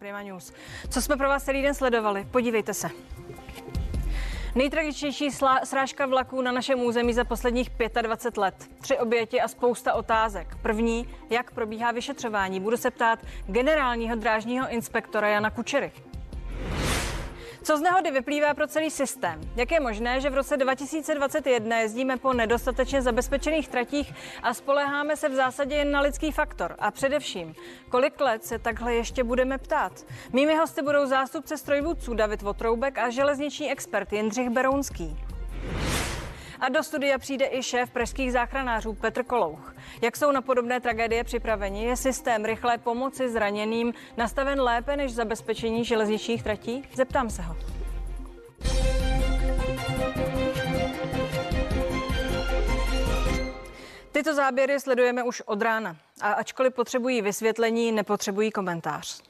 Prima News. Co jsme pro vás celý den sledovali? Podívejte se. Nejtragičnější srážka vlaků na našem území za posledních 25 let. 3 oběti a spousta otázek. První, jak probíhá vyšetřování? Budu se ptát generálního drážního inspektora Jana Kučery. Co z nehody vyplývá pro celý systém? Jak je možné, že v roce 2021 jezdíme po nedostatečně zabezpečených tratích a spoléháme se v zásadě jen na lidský faktor? A především, kolik let se takhle ještě budeme ptát? Mými hosty budou zástupce strojvůdců David Votroubek a železniční expert Jindřich Berounský. A do studia přijde i šéf pražských záchranářů Petr Kolouch. Jak jsou na podobné tragédie připraveni? Je systém rychlé pomoci zraněným nastaven lépe než zabezpečení železničních tratí? Zeptám se ho. Tyto záběry sledujeme už od rána. A ačkoliv potřebují vysvětlení, nepotřebují komentář.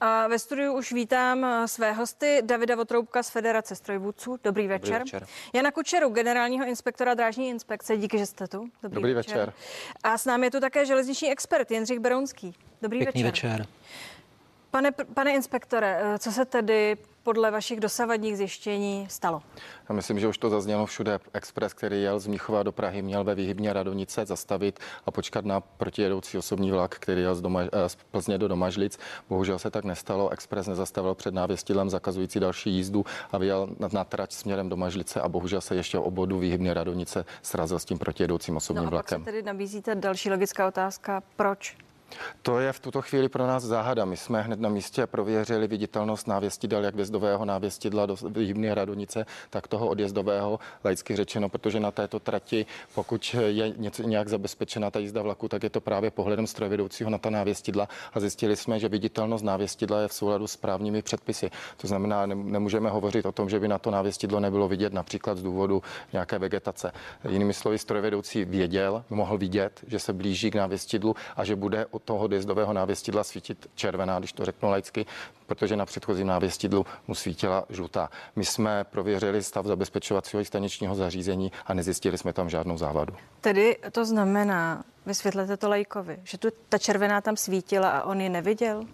A ve studiu už vítám své hosty Davida Votroubka z Federace strojvůdců. Dobrý večer. Dobrý večer. Jana Kučeru, generálního inspektora drážní inspekce. Díky, že jste tu. Dobrý večer. A s námi je tu také železniční expert Jindřich Berounský. Dobrý večer. Pane inspektore, co se tedy podle vašich dosavadních zjištění stalo? Já myslím, že už to zaznělo všude. Expres, který jel z Mnichova do Prahy, měl ve výhybně Radovnice zastavit a počkat na protijedoucí osobní vlak, který jel z Plzně do Domažlic. Bohužel se tak nestalo. Expres nezastavil před návěstidlem zakazující další jízdu a vyjel na trať směrem Domažlice a bohužel se ještě o bodu výhybně Radovnice srazil s tím protijedoucím osobním vlakem. A pak se tedy nabízíte další logická otázka, proč? To je v tuto chvíli pro nás záhada. My jsme hned na místě prověřili viditelnost návěstidel, jak vjezdového návěstidla do výhybné Radonice, tak toho odjezdového, laicky řečeno, protože na této trati, pokud je nějak zabezpečena ta jízda vlaku, tak je to právě pohledem strojvedoucího na ta návěstidla a zjistili jsme, že viditelnost návěstidla je v souladu s právními předpisy. To znamená, nemůžeme hovořit o tom, že by na to návěstidlo nebylo vidět například z důvodu nějaké vegetace. Jinými slovy, strojvedoucí věděl, mohl vidět, že se blíží k návěstidlu a že bude od toho odjezdového návěstidla svítit červená, když to řeknu laicky, protože na předchozím návěstidlu mu svítila žlutá. My jsme prověřili stav zabezpečovacího i staničního zařízení a nezjistili jsme tam žádnou závadu. Tedy to znamená, vysvětlete to laikovi, že tu ta červená tam svítila a on ji neviděl?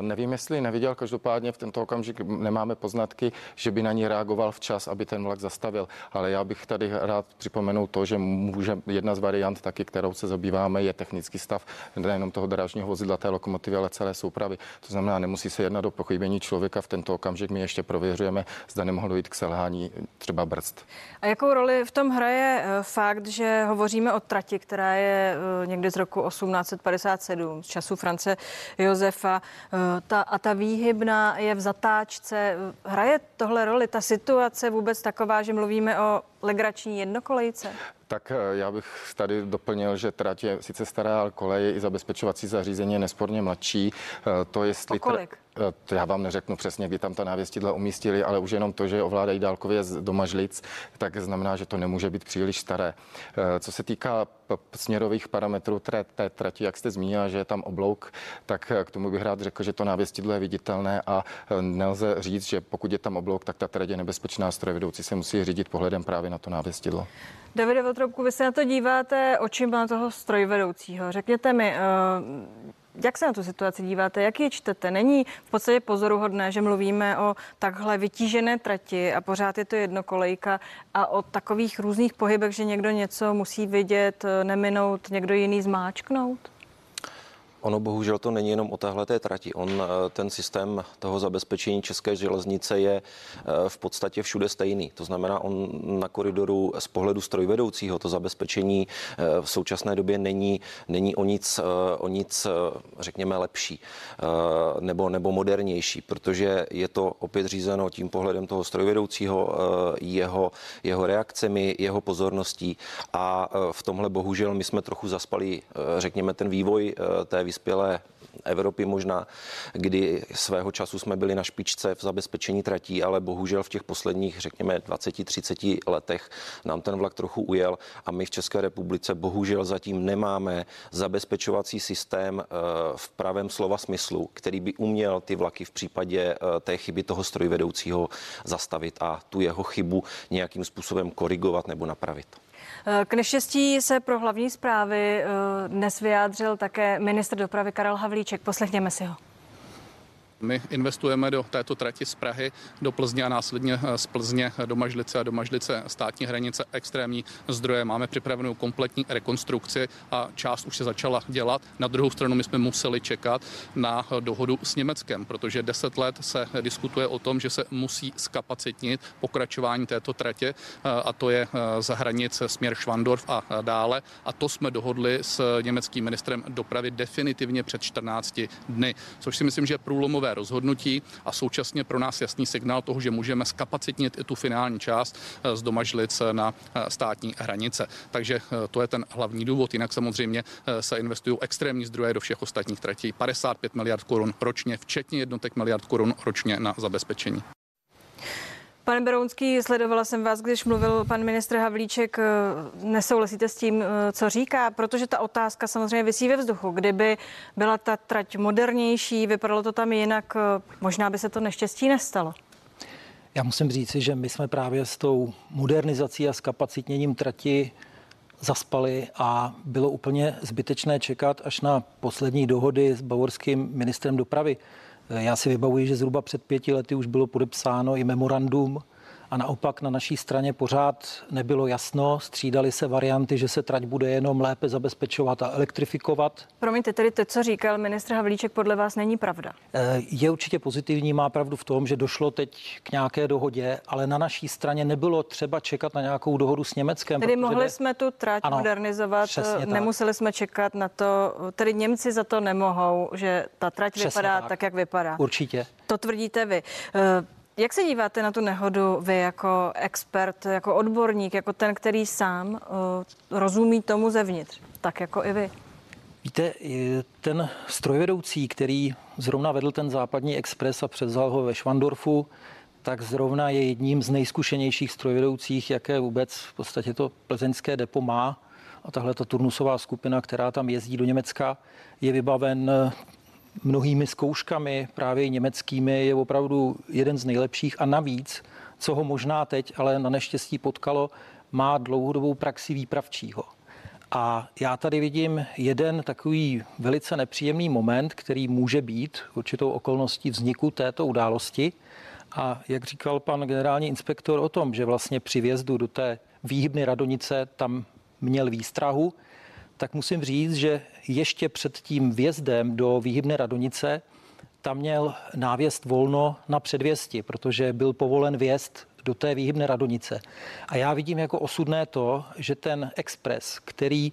Nevím, jestli neviděl, každopádně v tento okamžik nemáme poznatky, že by na ní reagoval včas, aby ten vlak zastavil. Ale já bych tady rád připomenul to, že jedna z variant taky, kterou se zabýváme, je technický stav nejenom toho drážního vozidla, té lokomotivy, ale celé soupravy. To znamená, nemusí se jednat o pochybení člověka. V tento okamžik my ještě prověřujeme, zda nemohlo dojít k selhání třeba brzd. A jakou roli v tom hraje fakt, že hovoříme o trati, která je někde z roku 1857, z času France Josefa. Ta výhybná je v zatáčce. Hraje tohle roli, ta situace vůbec taková, že mluvíme o legrační jednokolejce? Tak já bych tady doplnil, že trať je sice stará, ale koleje i zabezpečovací zařízení je nesporně mladší. To jestli to já vám neřeknu přesně, kdy tam ta návěstidla umístili, ale už jenom to, že je ovládají dálkově z Domažlic, tak znamená, že to nemůže být příliš staré. Co se týká směrových parametrů té trati, jak jste zmínila, že je tam oblouk, tak k tomu bych rád řekl, že to návěstidlo je viditelné a nelze říct, že pokud je tam oblouk, tak ta trať je nebezpečná, strojvedoucí se musí řídit pohledem právě na to návěstidlo. Davide Votroubku, vy se na to díváte očima toho strojvedoucího. Řekněte mi, jak se na tu situaci díváte, jak ji čtete? Není v podstatě pozoruhodné, že mluvíme o takhle vytížené trati a pořád je to jednokolejka a o takových různých pohybech, že někdo něco musí vidět, neminout, někdo jiný zmáčknout? Ono bohužel to není jenom o téhleté trati. Ten systém toho zabezpečení České železnice je v podstatě všude stejný. To znamená, on na koridoru z pohledu strojvedoucího to zabezpečení v současné době není o nic řekněme lepší nebo modernější, protože je to opět řízeno tím pohledem toho strojvedoucího, jeho reakcemi, jeho pozorností a v tomhle bohužel my jsme trochu zaspali, řekněme, ten vývoj té vyspělé Evropy možná, kdy svého času jsme byli na špičce v zabezpečení tratí, ale bohužel v těch posledních, řekněme, 20-30 letech nám ten vlak trochu ujel a my v České republice bohužel zatím nemáme zabezpečovací systém v pravém slova smyslu, který by uměl ty vlaky v případě té chyby toho strojvedoucího zastavit a tu jeho chybu nějakým způsobem korigovat nebo napravit. K neštěstí se pro hlavní zprávy dnes vyjádřil také ministr dopravy Karel Havlíček. Poslechněme si ho. My investujeme do této trati z Prahy do Plzně a následně z Plzně do Domažlice a Domažlice státní hranice extrémní zdroje. Máme připravenou kompletní rekonstrukci a část už se začala dělat. Na druhou stranu my jsme museli čekat na dohodu s Německem, protože 10 let se diskutuje o tom, že se musí zkapacitnit pokračování této tratě a to je za hranice směr Schwandorf a dále. A to jsme dohodli s německým ministrem dopravy definitivně před 14 dny, což si myslím, že je průlomové rozhodnutí a současně pro nás jasný signál toho, že můžeme zkapacitnit i tu finální část z Domažlic na státní hranice. Takže to je ten hlavní důvod, jinak samozřejmě se investují extrémní zdroje do všech ostatních tratí. 55 miliard korun ročně, včetně jednotek miliard korun ročně na zabezpečení. Pane Berounský, sledovala jsem vás, když mluvil pan ministr Havlíček. Nesouhlasíte s tím, co říká? Protože ta otázka samozřejmě visí ve vzduchu. Kdyby byla ta trať modernější, vypadalo to tam jinak, možná by se to neštěstí nestalo. Já musím říci, že my jsme právě s tou modernizací a zkapacitněním trati zaspali a bylo úplně zbytečné čekat až na poslední dohody s bavorským ministrem dopravy. Já si vybavuji, že zhruba před 5 lety už bylo podepsáno i memorandum a naopak na naší straně pořád nebylo jasno, střídaly se varianty, že se trať bude jenom lépe zabezpečovat a elektrifikovat. Promiňte, tedy to, co říkal ministr Havlíček, podle vás není pravda? Je určitě pozitivní, má pravdu v tom, že došlo teď k nějaké dohodě, ale na naší straně nebylo třeba čekat na nějakou dohodu s Německem. Tedy mohli jsme tu trať modernizovat, nemuseli jsme čekat na to, tedy Němci za to nemohou, že ta trať vypadá tak, jak vypadá. Určitě. To tvrdíte vy. Jak se díváte na tu nehodu vy jako expert, jako odborník, jako ten, který sám rozumí tomu zevnitř, tak jako i vy? Víte, ten strojvedoucí, který zrovna vedl ten západní expres a převzal ho ve Schwandorfu, tak zrovna je jedním z nejzkušenějších strojvedoucích, jaké vůbec v podstatě to plzeňské depo má. A tahle ta turnusová skupina, která tam jezdí do Německa, je vybaven mnohými zkouškami, právě německými, je opravdu jeden z nejlepších a navíc, co ho možná teď, ale na neštěstí potkalo, má dlouhodobou praxi výpravčího. A já tady vidím jeden takový velice nepříjemný moment, který může být určitou okolností vzniku této události. A jak říkal pan generální inspektor o tom, že vlastně při vjezdu do té výhybny Radovnice tam měl výstrahu, tak musím říct, že ještě před tím vjezdem do výhybné Radovnice tam měl návěst volno na předvěsti, protože byl povolen vjezd do té výhybné Radovnice. A já vidím jako osudné to, že ten expres, který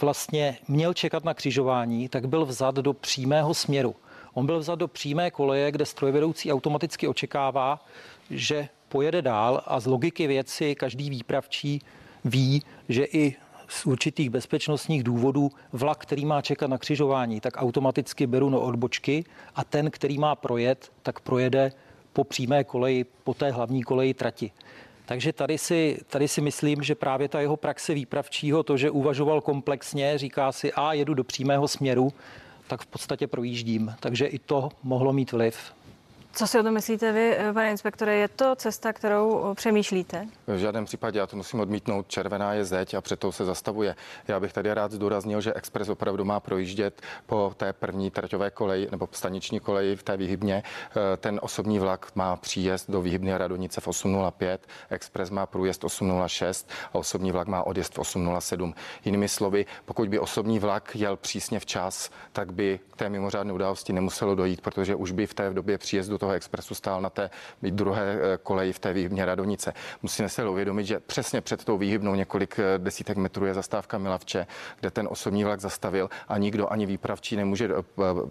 vlastně měl čekat na křižování, tak byl vzat do přímého směru. On byl vzat do přímé koleje, kde strojvedoucí automaticky očekává, že pojede dál a z logiky věci každý výpravčí ví, že i z určitých bezpečnostních důvodů vlak, který má čekat na křižování, tak automaticky beru na odbočky a ten, který má projet, tak projede po přímé koleji, po té hlavní koleji trati. Takže tady si myslím, že právě ta jeho praxe výpravčího, to, že uvažoval komplexně, říká si a jedu do přímého směru, tak v podstatě projíždím. Takže i to mohlo mít vliv. Co si o tom myslíte vy, pane inspektore? Je to cesta, kterou přemýšlíte? V žádném případě, já to musím odmítnout. Červená je zeď a přetou se zastavuje. Já bych tady rád zdůraznil, že expres opravdu má projíždět po té první traťové koleji nebo staniční koleji v té výhybně. Ten osobní vlak má příjezd do výhybny Radovnice v 8.05, expres má průjezd 8.06 a osobní vlak má odjezd v 8.07. Jinými slovy, pokud by osobní vlak jel přísně včas, tak by k té mimořádné události nemuselo dojít, protože už by v té době příjezdu toho expresu stál na té druhé koleji v té výhybně Radovnice. Musíme se uvědomit, že přesně před tou výhybnou několik desítek metrů je zastávka Milavče, kde ten osobní vlak zastavil a nikdo ani výpravčí nemůže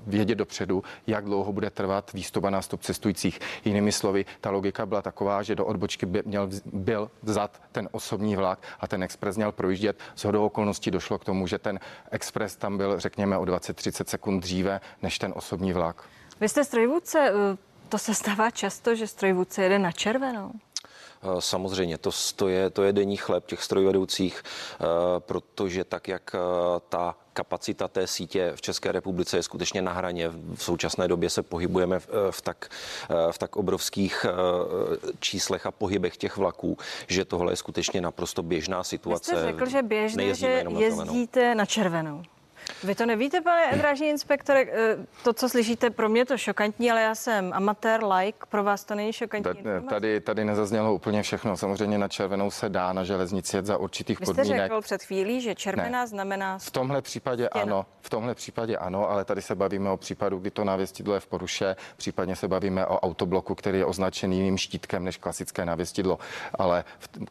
vědět dopředu, jak dlouho bude trvat výstup a nástup cestujících. Jinými slovy, ta logika byla taková, že do odbočky byl vzat ten osobní vlak a ten expres měl projíždět. Shodou okolností došlo k tomu, že ten expres tam byl, řekněme, o 20-30 sekund dříve než ten osobní vlak. Vy jste strojvůdce, to se stává často, že strojvůdce jede na červenou. Samozřejmě, to je denní chléb těch strojvedoucích, protože tak, jak ta kapacita té sítě v České republice je skutečně na hraně. V současné době se pohybujeme v tak obrovských číslech a pohybech těch vlaků, že tohle je skutečně naprosto běžná situace. Vy jste řekl, že běžně, že jezdíte na červenou. Vy to nevíte, pane drážní inspektore, to, co slyšíte, pro mě to šokantní, ale já jsem amatér, laik, pro vás to není šokantní. Tady nezaznělo úplně všechno. Samozřejmě na červenou se dá na železnici jet za určitých podmínek. Vy jste řekl před chvílí, že červená znamená... V tomhle případě ano, ale tady se bavíme o případu, kdy to návěstidlo je v poruše, případně se bavíme o autobloku, který je označený jiným štítkem než klasické návěstidlo, ale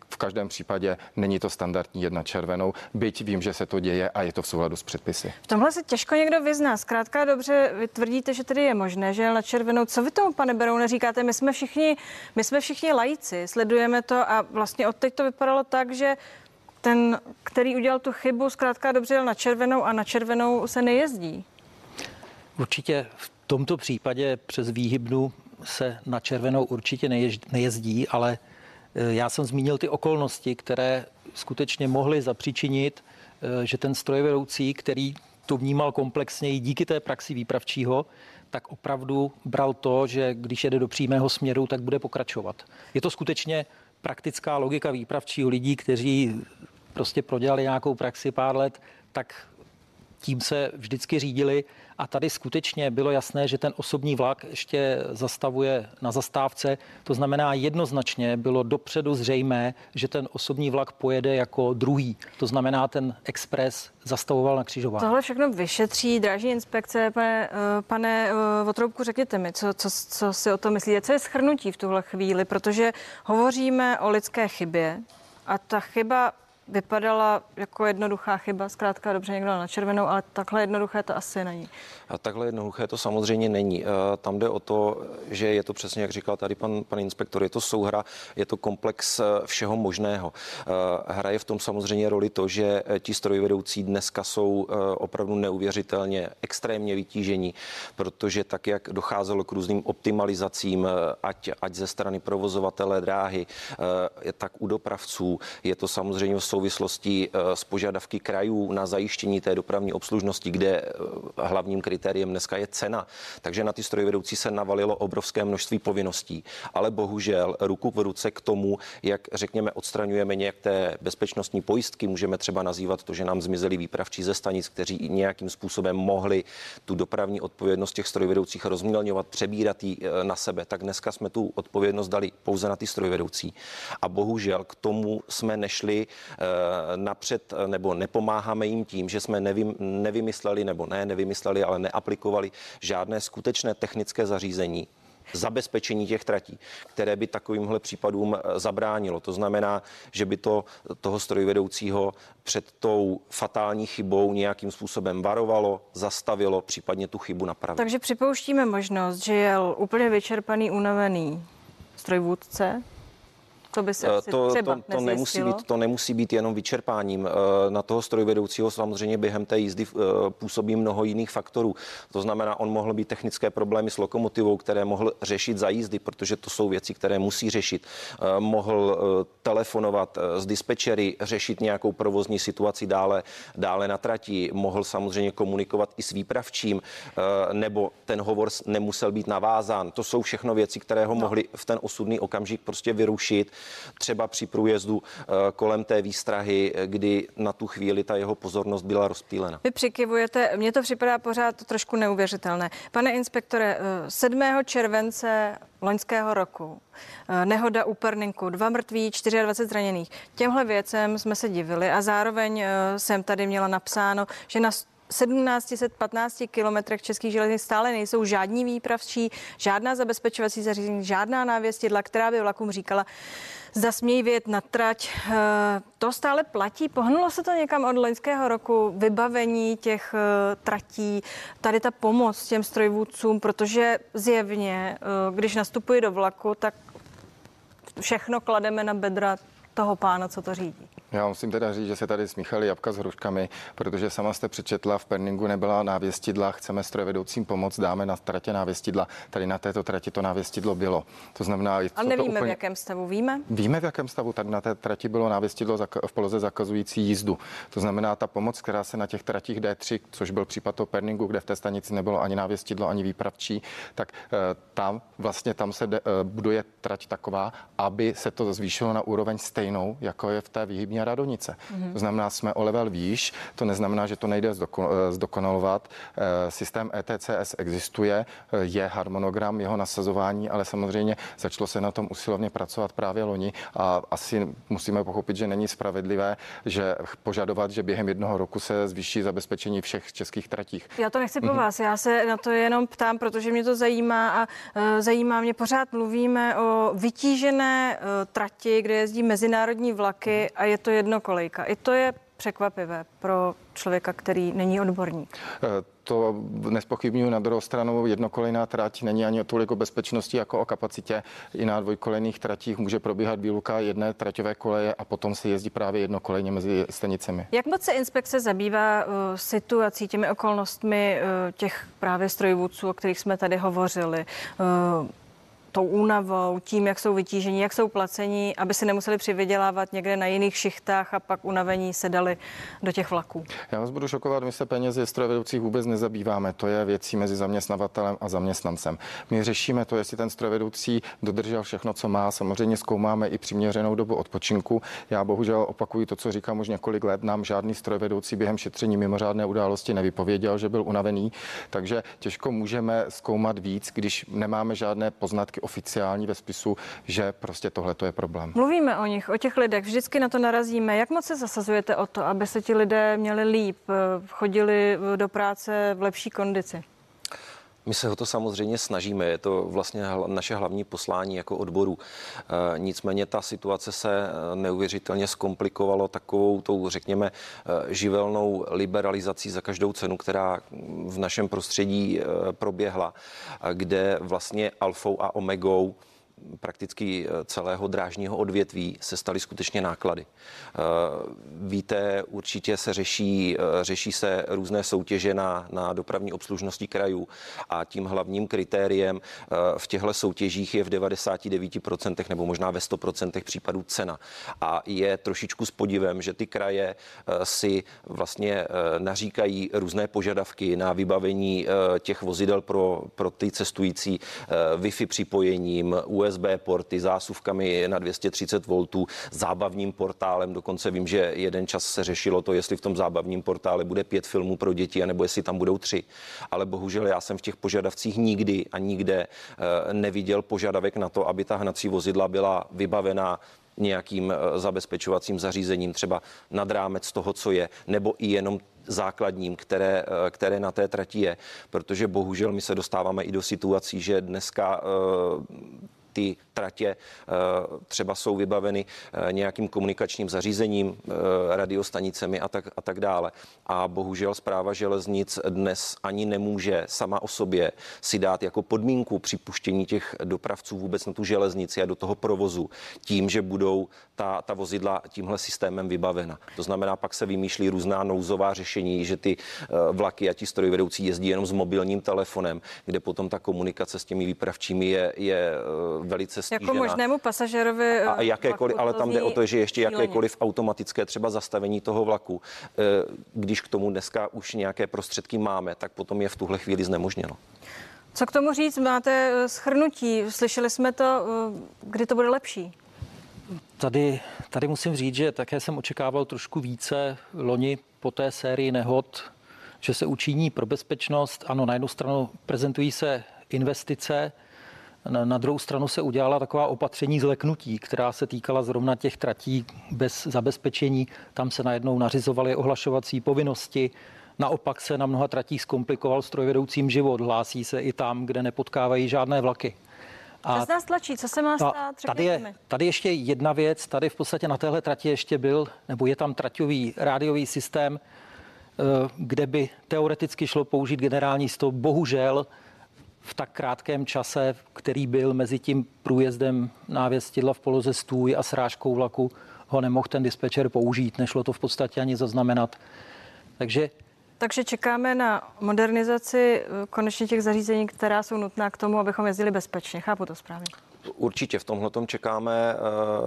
v každém případě není to standardní jedna červenou, byť vím, že se to děje a je to v souladu s předpisy. V tomhle se těžko někdo vyzná. Zkrátka dobře, vy tvrdíte, že tedy je možné, že na červenou. Co vy tomu, pane Beroune, říkáte? My jsme všichni laici, sledujeme to a vlastně odteď to vypadalo tak, že ten, který udělal tu chybu, zkrátka dobře jel na červenou a na červenou se nejezdí. Určitě v tomto případě přes výhybnu se na červenou určitě nejezdí, ale já jsem zmínil ty okolnosti, které skutečně mohly zapříčinit, že ten strojvedoucí, který to vnímal komplexněji díky té praxi výpravčího, tak opravdu bral to, že když jede do přímého směru, tak bude pokračovat. Je to skutečně praktická logika výpravčího, lidí, kteří prostě prodělali nějakou praxi pár let, tak tím se vždycky řídili a tady skutečně bylo jasné, že ten osobní vlak ještě zastavuje na zastávce. To znamená, jednoznačně bylo dopředu zřejmé, že ten osobní vlak pojede jako druhý. To znamená, ten expres zastavoval na křižování. Tohle všechno vyšetří drážní inspekce. Pane Votroubku, řekněte mi, co si o tom myslíte? Co je shrnutí v tuhle chvíli? Protože hovoříme o lidské chybě a ta chyba vypadala jako jednoduchá chyba, zkrátka dobře někdo na červenou, ale takhle jednoduché to asi není. A takhle jednoduché to samozřejmě není. Tam jde o to, že je to přesně, jak říkal tady pan inspektor, je to souhra, je to komplex všeho možného. Hraje v tom samozřejmě roli to, že ti strojvedoucí dneska jsou opravdu neuvěřitelně extrémně vytížení, protože tak, jak docházelo k různým optimalizacím, ať ze strany provozovatele dráhy, tak u dopravců, je to samozřejmě v souvislosti s požadavky krajů na zajištění té dopravní obslužnosti, kde hlavním kritériem dneska je cena. Takže na ty strojvedoucí se navalilo obrovské množství povinností, ale bohužel ruku v ruce k tomu, jak řekněme odstraňujeme nějaké bezpečnostní pojistky, můžeme třeba nazývat to, že nám zmizeli výpravčí ze stanic, kteří nějakým způsobem mohli tu dopravní odpovědnost těch strojvedoucích rozmělňovat, přebírat ji na sebe. Tak dneska jsme tu odpovědnost dali pouze na ty strojvedoucí. A bohužel k tomu jsme nešli napřed, nebo nepomáháme jim tím, že jsme neaplikovali žádné skutečné technické zařízení, zabezpečení těch tratí, které by takovýmhle případům zabránilo. To znamená, že by to toho strojvedoucího před tou fatální chybou nějakým způsobem varovalo, zastavilo, případně tu chybu napravilo. Takže připouštíme možnost, že jel úplně vyčerpaný, unavený strojvůdce. To by se to nemusí být jenom vyčerpáním. Na toho strojvedoucího samozřejmě během té jízdy působí mnoho jiných faktorů. To znamená, on mohl být technické problémy s lokomotivou, které mohl řešit za jízdy, protože to jsou věci, které musí řešit. Mohl telefonovat s dispečery, řešit nějakou provozní situaci dále na trati. Mohl samozřejmě komunikovat i s výpravčím, nebo ten hovor nemusel být navázán. To jsou všechno věci, které ho mohly v ten osudný okamžik prostě vyrušit. Třeba při průjezdu kolem té výstrahy, kdy na tu chvíli ta jeho pozornost byla rozptýlena. Vy přikyvujete, mně to připadá pořád trošku neuvěřitelné. Pane inspektore, 7. července loňského roku, nehoda u Perninku, 2 mrtví, 24 zraněných. Těmhle věcem jsme se divili a zároveň jsem tady měla napsáno, že na 1715 kilometrech českých železnic stále nejsou žádní výpravčí, žádná zabezpečovací zařízení, žádná návěstidla, která by vlakům říkala, zda smějí vyjet na trať. To stále platí. Pohnulo se to někam od loňského roku, vybavení těch tratí, tady ta pomoc těm strojvůdcům, protože zjevně, když nastupuji do vlaku, tak všechno klademe na bedra toho pána, co to řídí. Já musím teda říct, že se tady smíchali jabka s hruškami, protože sama jste přečetla, v Perningu nebyla návěstidla, chceme strojvedoucím pomoc, dáme na tratě návěstidla. Tady na této trati to návěstidlo bylo. To znamená, a nevíme, to úplně... v jakém stavu víme? Víme, v jakém stavu. Tady na té trati bylo návěstidlo v poloze zakazující jízdu. To znamená, ta pomoc, která se na těch tratích D3, což byl případ toho Perningu, kde v té stanici nebylo ani návěstidlo, ani výpravčí, tak tam se buduje trať taková, aby se to zvýšilo na úroveň stejnou, jako je v té výhybně Radovnice. To znamená, jsme o level výš, to neznamená, že to nejde zdokonalovat. Systém ETCS existuje, je harmonogram jeho nasazování, ale samozřejmě začalo se na tom usilovně pracovat právě loni a asi musíme pochopit, že není spravedlivé, že požadovat, že během jednoho roku se zvýší zabezpečení všech českých tratích. Já to nechci po vás, já se na to jenom ptám, protože mě to zajímá a zajímá mě, pořád mluvíme o vytížené trati, kde jezdí mezinárodní vlaky a je to jednokolejka. I to je překvapivé pro člověka, který není odborník. To nespochybnuju, na druhou stranu jednokolejná trať není ani o tolik o bezpečnosti jako o kapacitě. I na dvojkolejných tratích může probíhat výluka jedné traťové koleje a potom se jezdí právě jednokolejně mezi stanicemi. Jak moc se inspekce zabývá situací, těmi okolnostmi těch právě strojvůdců, o kterých jsme tady hovořili? Tou únavou, tím, jak jsou vytížení, jak jsou placení, aby si nemuseli přivydělávat někde na jiných šichtách a pak unavení sedali do těch vlaků. Já vás budu šokovat, my se penězi strojvedoucích vůbec nezabýváme. To je věcí mezi zaměstnavatelem a zaměstnancem. My řešíme to, jestli ten strojvedoucí dodržel všechno, co má. Samozřejmě zkoumáme i přiměřenou dobu odpočinku. Já bohužel opakuju to, co říkám už několik let. Nám žádný strojvedoucí během šetření mimořádné události nevypověděl, že byl unavený, takže těžko můžeme zkoumat víc, když nemáme žádné poznatky oficiální ve spisu, že prostě tohle to je problém. Mluvíme o nich, o těch lidech, vždycky na to narazíme. Jak moc se zasazujete o to, aby se ti lidé měli líp, chodili do práce v lepší kondici? My se o to samozřejmě snažíme, je to vlastně naše hlavní poslání jako odboru. Nicméně ta situace se neuvěřitelně zkomplikovalo takovou tou, řekněme, živelnou liberalizací za každou cenu, která v našem prostředí proběhla, kde vlastně alfou a omegou prakticky celého drážního odvětví se staly skutečně náklady. Víte, určitě se řeší se různé soutěže na dopravní obslužnosti krajů a tím hlavním kritériem v těchto soutěžích je v 99% nebo možná ve 100% případů cena. A je trošičku s podivem, že ty kraje si vlastně naříkají různé požadavky na vybavení těch vozidel pro ty cestující Wi-Fi připojením, USB porty, zásuvkami na 230 V, zábavním portálem. Dokonce vím, že jeden čas se řešilo to, jestli v tom zábavním portále bude 5 filmů pro děti, anebo jestli tam budou 3. Ale bohužel já jsem v těch požadavcích nikdy a nikde neviděl požadavek na to, aby ta hnací vozidla byla vybavená nějakým zabezpečovacím zařízením, třeba nad rámec toho, co je, nebo i jenom základním, které na té trati je. Protože bohužel my se dostáváme i do situací, že dneska ty tratě třeba jsou vybaveny nějakým komunikačním zařízením, radiostanicemi a tak dále. A bohužel Správa železnic dnes ani nemůže sama o sobě si dát jako podmínku připuštění těch dopravců vůbec na tu železnici a do toho provozu tím, že budou ta vozidla tímhle systémem vybavena. To znamená, pak se vymýšlí různá nouzová řešení, že ty vlaky a ti strojvedoucí jezdí jenom s mobilním telefonem, kde potom ta komunikace s těmi výpravčími je velice stížená. Jako možnému pasažerovi. A jakékoliv, ale tam jde o to, že ještě jakékoliv automatické třeba zastavení toho vlaku, když k tomu dneska už nějaké prostředky máme, tak potom je v tuhle chvíli znemožněno. Co k tomu říct? Máte shrnutí. Slyšeli jsme to, kdy to bude lepší? Tady musím říct, že také jsem očekával trošku více loni po té sérii nehod, že se učiní pro bezpečnost. Ano, na jednu stranu prezentují se investice, na druhou stranu se udělala taková opatření zleknutí, která se týkala zrovna těch tratí bez zabezpečení. Tam se najednou nařizovaly ohlašovací povinnosti, Naopak se na mnoha tratích zkomplikoval strojvedoucím život. Hlásí se i tam, kde nepotkávají žádné vlaky. A nás tlačí, co se má stát? Tady ještě jedna věc. Tady v podstatě na téhle trati ještě byl, nebo je tam traťový rádiový systém, kde by teoreticky šlo použít generální stop. Bohužel v tak krátkém čase, který byl mezi tím průjezdem návěstidla v poloze stůj a srážkou vlaku, ho nemohl ten dispečer použít. Nešlo to v podstatě ani zaznamenat. Takže čekáme na modernizaci konečně těch zařízení, která jsou nutná k tomu, abychom jezdili bezpečně. Chápu to správně? Určitě v tomhletom čekáme,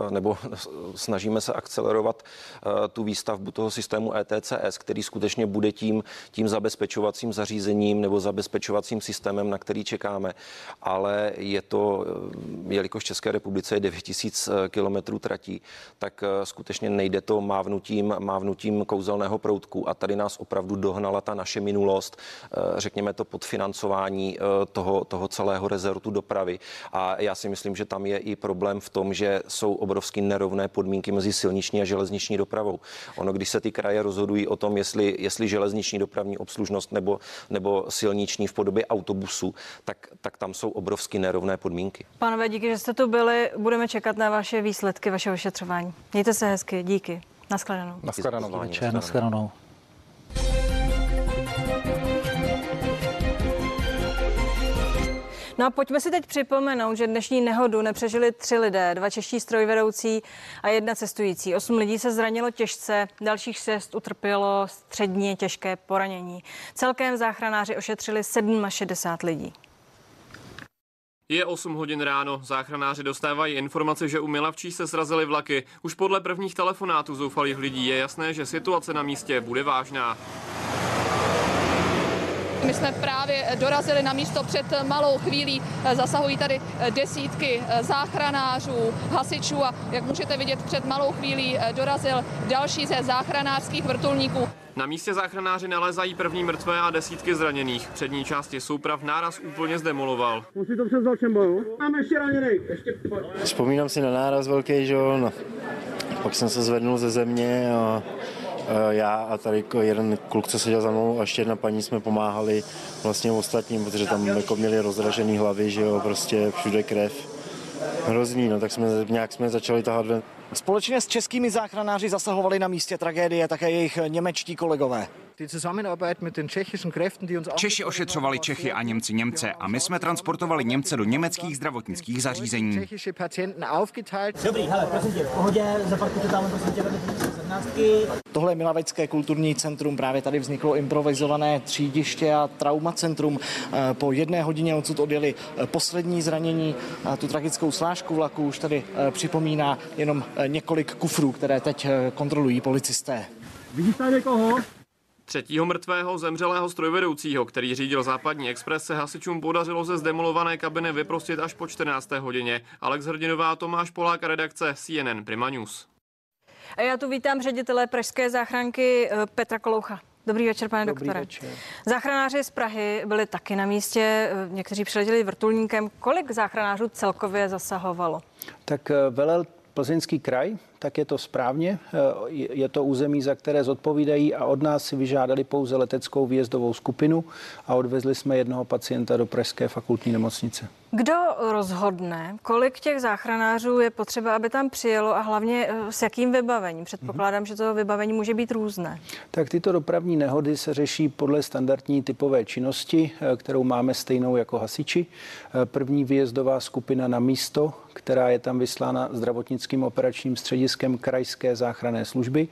nebo snažíme se akcelerovat tu výstavbu toho systému ETCS, který skutečně bude tím zabezpečovacím zařízením nebo zabezpečovacím systémem, na který čekáme. Ale je to, jelikož v České republice je 9000 kilometrů tratí, tak skutečně nejde to mávnutím kouzelného proutku. A tady nás opravdu dohnala ta naše minulost, řekněme to podfinancování toho celého rezortu dopravy. A já si myslím, že tam je i problém v tom, že jsou obrovsky nerovné podmínky mezi silniční a železniční dopravou. Ono, když se ty kraje rozhodují o tom, jestli železniční dopravní obslužnost nebo silniční v podobě autobusu, tak tam jsou obrovsky nerovné podmínky. Pánové, díky, že jste tu byli. Budeme čekat na vaše výsledky, vaše vyšetřování. Mějte se hezky, díky. Naschledanou. Naschledanou. No a pojďme si teď připomenout, že dnešní nehodu nepřežili 3 lidé, 2 čeští strojvedoucí a 1 cestující. 8 lidí se zranilo těžce, dalších 6 utrpělo středně těžké poranění. Celkem záchranáři ošetřili 67 lidí. Je 8 hodin ráno, záchranáři dostávají informace, že u Milavčí se srazily vlaky. Už podle prvních telefonátů zoufalých lidí je jasné, že situace na místě bude vážná. My jsme právě dorazili na místo před malou chvílí, zasahují tady desítky záchranářů, hasičů a jak můžete vidět, před malou chvílí dorazil další ze záchranářských vrtulníků. Na místě záchranáři nalezají první mrtvé a desítky zraněných. Přední části souprav náraz úplně zdemoloval. Musí to přes velkém boju. Máme ještě raněnej. Vzpomínám si na náraz velký, že jo. Pak jsem se zvednul ze země a... Já a tady jeden kluk, co seděl za mnou, a ještě jedna paní jsme pomáhali vlastně ostatním, protože tam jako měli rozražený hlavy, že jo, prostě všude krev. Hrozný, no, tak nějak jsme začali tahat ven. Společně s českými záchranáři zasahovali na místě tragédie také jejich němečtí kolegové. Češi ošetřovali Čechy a Němci Němce a my jsme transportovali Němce do německých zdravotnických zařízení. Dobrý, hele, prosím tě, v pohodě, zaparkujte tam, prosím tě, Tohle je Milavecké kulturní centrum, právě tady vzniklo improvizované třídiště a traumacentrum. Po 1 hodině odsud odjeli poslední zranění, tu tragickou srážku vlaku už tady připomíná jenom několik kufrů, které teď kontrolují policisté. Vidíš tam někoho? 3. mrtvého zemřelého strojvedoucího, který řídil Západní Express, se hasičům podařilo ze zdemolované kabiny vyprostit až po 14. hodině. Alex Hrdinová, Tomáš Polák, redakce CNN Prima News. A já tu vítám ředitele pražské záchranky Petra Koloucha. Dobrý večer, pane doktore. Večer. Záchranáři z Prahy byli taky na místě, někteří přiletěli vrtulníkem. Kolik záchranářů celkově zasahovalo? Tak velel Plzeňský kraj, tak je to správně. Je to území, za které zodpovídají, a od nás si vyžádali pouze leteckou výjezdovou skupinu a odvezli jsme jednoho pacienta do pražské fakultní nemocnice. Kdo rozhodne, kolik těch záchranářů je potřeba, aby tam přijelo, a hlavně s jakým vybavením? Předpokládám, že to vybavení může být různé. Tak tyto dopravní nehody se řeší podle standardní typové činnosti, kterou máme stejnou jako hasiči. První výjezdová skupina na místo, která je tam vyslána zdravotnickým operačním střediskem krajské záchranné služby,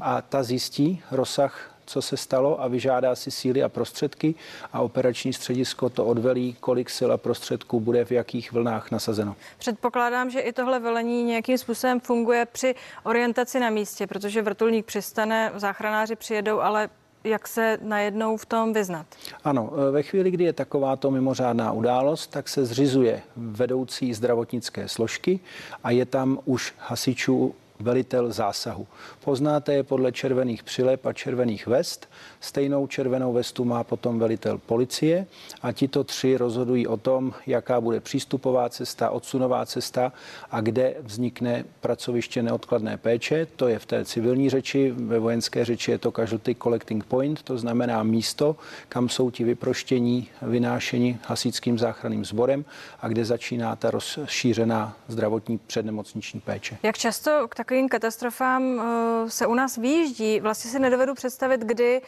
a ta zjistí rozsah, co se stalo, a vyžádá si síly a prostředky, a operační středisko to odvelí, kolik sil a prostředků bude v jakých vlnách nasazeno. Předpokládám, že i tohle velení nějakým způsobem funguje při orientaci na místě, protože vrtulník přistane, záchranáři přijedou, ale jak se najednou v tom vyznat? Ano, ve chvíli, kdy je takováto mimořádná událost, tak se zřizuje vedoucí zdravotnické složky a je tam už hasičů velitel zásahu. Poznáte je podle červených přilep a červených vest. Stejnou červenou vestu má potom velitel policie a tito tři rozhodují o tom, jaká bude přístupová cesta, odsunová cesta a kde vznikne pracoviště neodkladné péče. To je v té civilní řeči, ve vojenské řeči je to casualty collecting point, to znamená místo, kam jsou ti vyproštění vynášeni hasičským záchranným sborem a kde začíná ta rozšířená zdravotní přednemocniční péče. Jak často k takovým katastrofám se u nás vyjíždí? Vlastně si nedovedu představit, kdy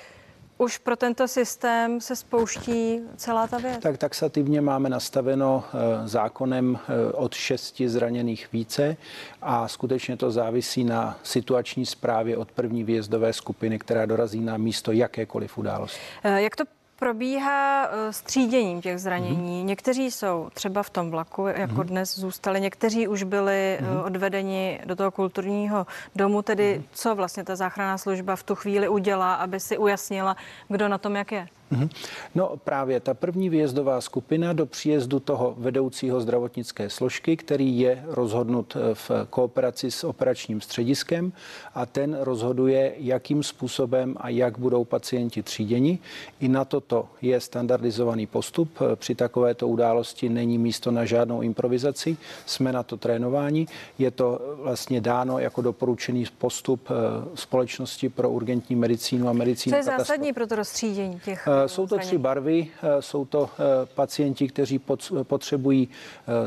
už pro tento systém se spouští celá ta věc. Tak taxativně máme nastaveno zákonem od 6 zraněných více a skutečně to závisí na situační zprávě od první výjezdové skupiny, která dorazí na místo jakékoliv události. Jak to probíhá stříděním těch zranění? Někteří jsou třeba v tom vlaku, jako dnes zůstali, někteří už byli odvedeni do toho kulturního domu, tedy co vlastně ta záchranná služba v tu chvíli udělá, aby si ujasnila, kdo na tom jak je? No právě ta první výjezdová skupina do příjezdu toho vedoucího zdravotnické složky, který je rozhodnut v kooperaci s operačním střediskem a ten rozhoduje, jakým způsobem a jak budou pacienti tříděni. I na toto je standardizovaný postup. Při takovéto události není místo na žádnou improvizaci. Jsme na to trénováni. Je to vlastně dáno jako doporučený postup Společnosti pro urgentní medicínu a medicínu katastrof. Co je zásadní pro to rozstřídění těch? Jsou to tři barvy, jsou to pacienti, kteří potřebují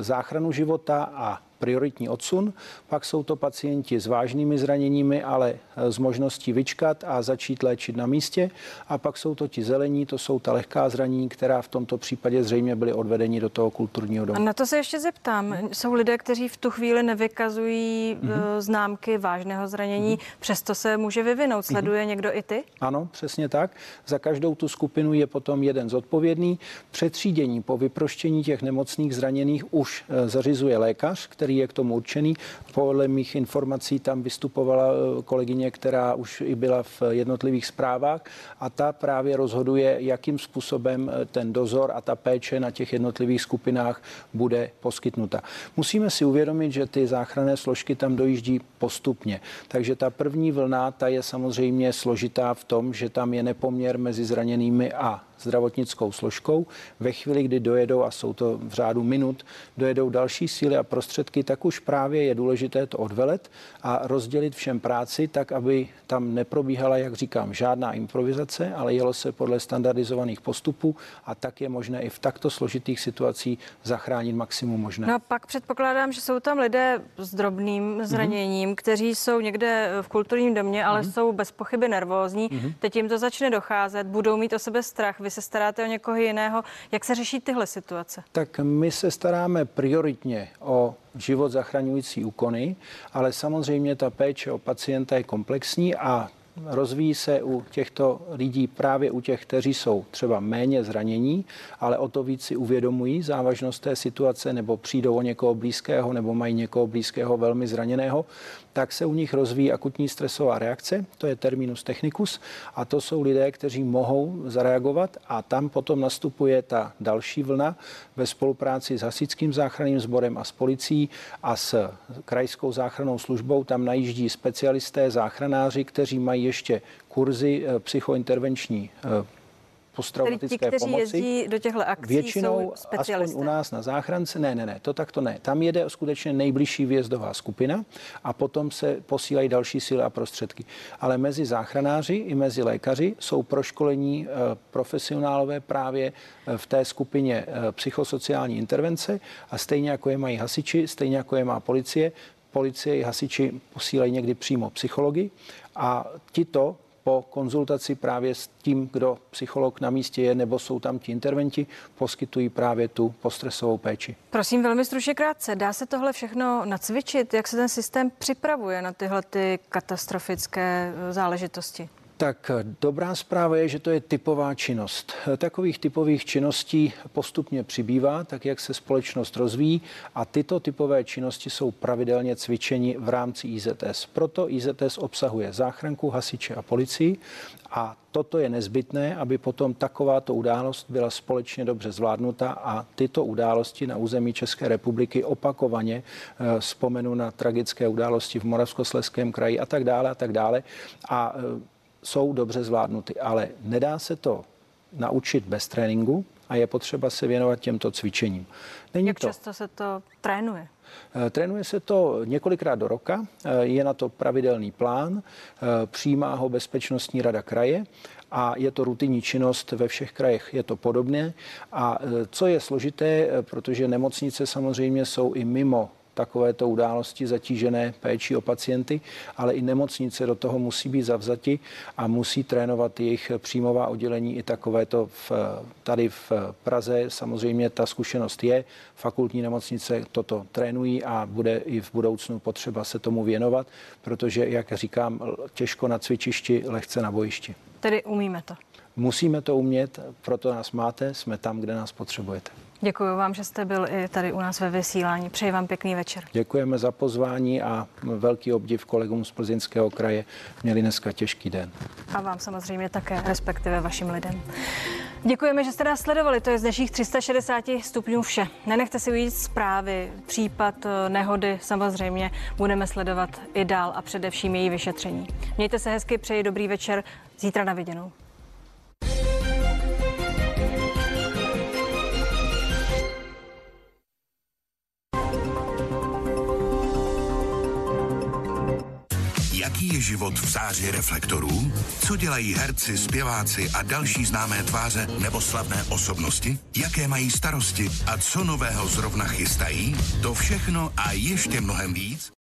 záchranu života a prioritní odsun, pak jsou to pacienti s vážnými zraněními, ale s možností vyčkat a začít léčit na místě a pak jsou to ti zelení, to jsou ta lehká zranění, která v tomto případě zřejmě byly odvedeni do toho kulturního domu. A na to se ještě zeptám. Jsou lidé, kteří v tu chvíli nevykazují známky vážného zranění, přesto se může vyvinout. Sleduje někdo i ty? Ano, přesně tak. Za každou tu skupinu je potom jeden zodpovědný. Přetřídění po vyproštění těch nemocných zraněných už zařizuje lékař, který je k tomu určený. Podle mých informací tam vystupovala kolegyně, která už i byla v jednotlivých zprávách a ta právě rozhoduje, jakým způsobem ten dozor a ta péče na těch jednotlivých skupinách bude poskytnuta. Musíme si uvědomit, že ty záchranné složky tam dojíždí postupně. Takže ta první vlna, ta je samozřejmě složitá v tom, že tam je nepoměr mezi zraněnými a zdravotnickou složkou. Ve chvíli, kdy dojedou, a jsou to v řádu minut, dojedou další síly a prostředky, tak už právě je důležité to odvelet a rozdělit všem práci tak, aby tam neprobíhala, jak říkám, žádná improvizace, ale jelo se podle standardizovaných postupů a tak je možné i v takto složitých situacích zachránit maximum možné. No a pak předpokládám, že jsou tam lidé s drobným zraněním, kteří jsou někde v kulturním domě, ale jsou bez pochyby nervózní. Teď jim to začne docházet, budou mít o sebe strach, se staráte o někoho jiného. Jak se řeší tyhle situace? Tak my se staráme prioritně o život zachraňující úkony, ale samozřejmě ta péče o pacienta je komplexní a rozvíjí se u těchto lidí právě u těch, kteří jsou třeba méně zranění, ale o to víc si uvědomují závažnost té situace nebo přijdou o někoho blízkého nebo mají někoho blízkého velmi zraněného, tak se u nich rozvíjí akutní stresová reakce, to je terminus technicus a to jsou lidé, kteří mohou zareagovat a tam potom nastupuje ta další vlna ve spolupráci s hasičským záchranným sborem a s policií a s krajskou záchrannou službou. Tam najíždí specialisté, záchranáři, kteří mají ještě kurzy psychointervenční posttraumatické pomoci. Ti, kteří jezdí do těchto akcí, většinou, jsou aspoň u nás na záchrance, ne, to takto ne. Tam jede skutečně nejbližší výjezdová skupina a potom se posílají další síly a prostředky. Ale mezi záchranáři i mezi lékaři jsou proškolení profesionálové právě v té skupině psychosociální intervence a stejně jako je mají hasiči, stejně jako je má policie, policie i hasiči posílají někdy přímo psychology a tito po konzultaci právě s tím, kdo psycholog na místě je, nebo jsou tam ti interventi, poskytují právě tu postresovou péči. Prosím, velmi stručně krátce, dá se tohle všechno nacvičit? Jak se ten systém připravuje na tyhle katastrofické záležitosti? Tak dobrá zpráva je, že to je typová činnost. Takových typových činností postupně přibývá, tak jak se společnost rozvíjí, a tyto typové činnosti jsou pravidelně cvičeni v rámci IZS. Proto IZS obsahuje záchranku, hasiče a policii a toto je nezbytné, aby potom takováto událost byla společně dobře zvládnuta a tyto události na území České republiky opakovaně, vzpomenu na tragické události v Moravskoslezském kraji a tak dále, a jsou dobře zvládnuty, ale nedá se to naučit bez tréninku a je potřeba se věnovat těmto cvičením. Jak často se to trénuje? Trénuje se to několikrát do roka, je na to pravidelný plán, přijímá ho Bezpečnostní rada kraje a je to rutinní činnost, ve všech krajech je to podobné. A co je složité, protože nemocnice samozřejmě jsou i mimo takovéto události zatížené péčí o pacienty, ale i nemocnice do toho musí být zavzati a musí trénovat jejich příjmová oddělení i takovéto tady v Praze. Samozřejmě ta zkušenost je, fakultní nemocnice toto trénují a bude i v budoucnu potřeba se tomu věnovat, protože, jak říkám, těžko na cvičišti, lehce na bojišti. Tedy umíme to. Musíme to umět, proto nás máte, jsme tam, kde nás potřebujete. Děkuji vám, že jste byl i tady u nás ve vysílání. Přeji vám pěkný večer. Děkujeme za pozvání a velký obdiv kolegům z Plzeňského kraje. Měli dneska těžký den. A vám samozřejmě také, respektive vašim lidem. Děkujeme, že jste nás sledovali. To je z dnešních 360 stupňů vše. Nenechte si ujít zprávy, případ nehody samozřejmě budeme sledovat i dál a především její vyšetření. Mějte se hezky, přeji dobrý večer. Zítra na viděnou. Jaký je život v záři reflektorů? Co dělají herci, zpěváci a další známé tváře nebo slavné osobnosti? Jaké mají starosti a co nového zrovna chystají? To všechno a ještě mnohem víc.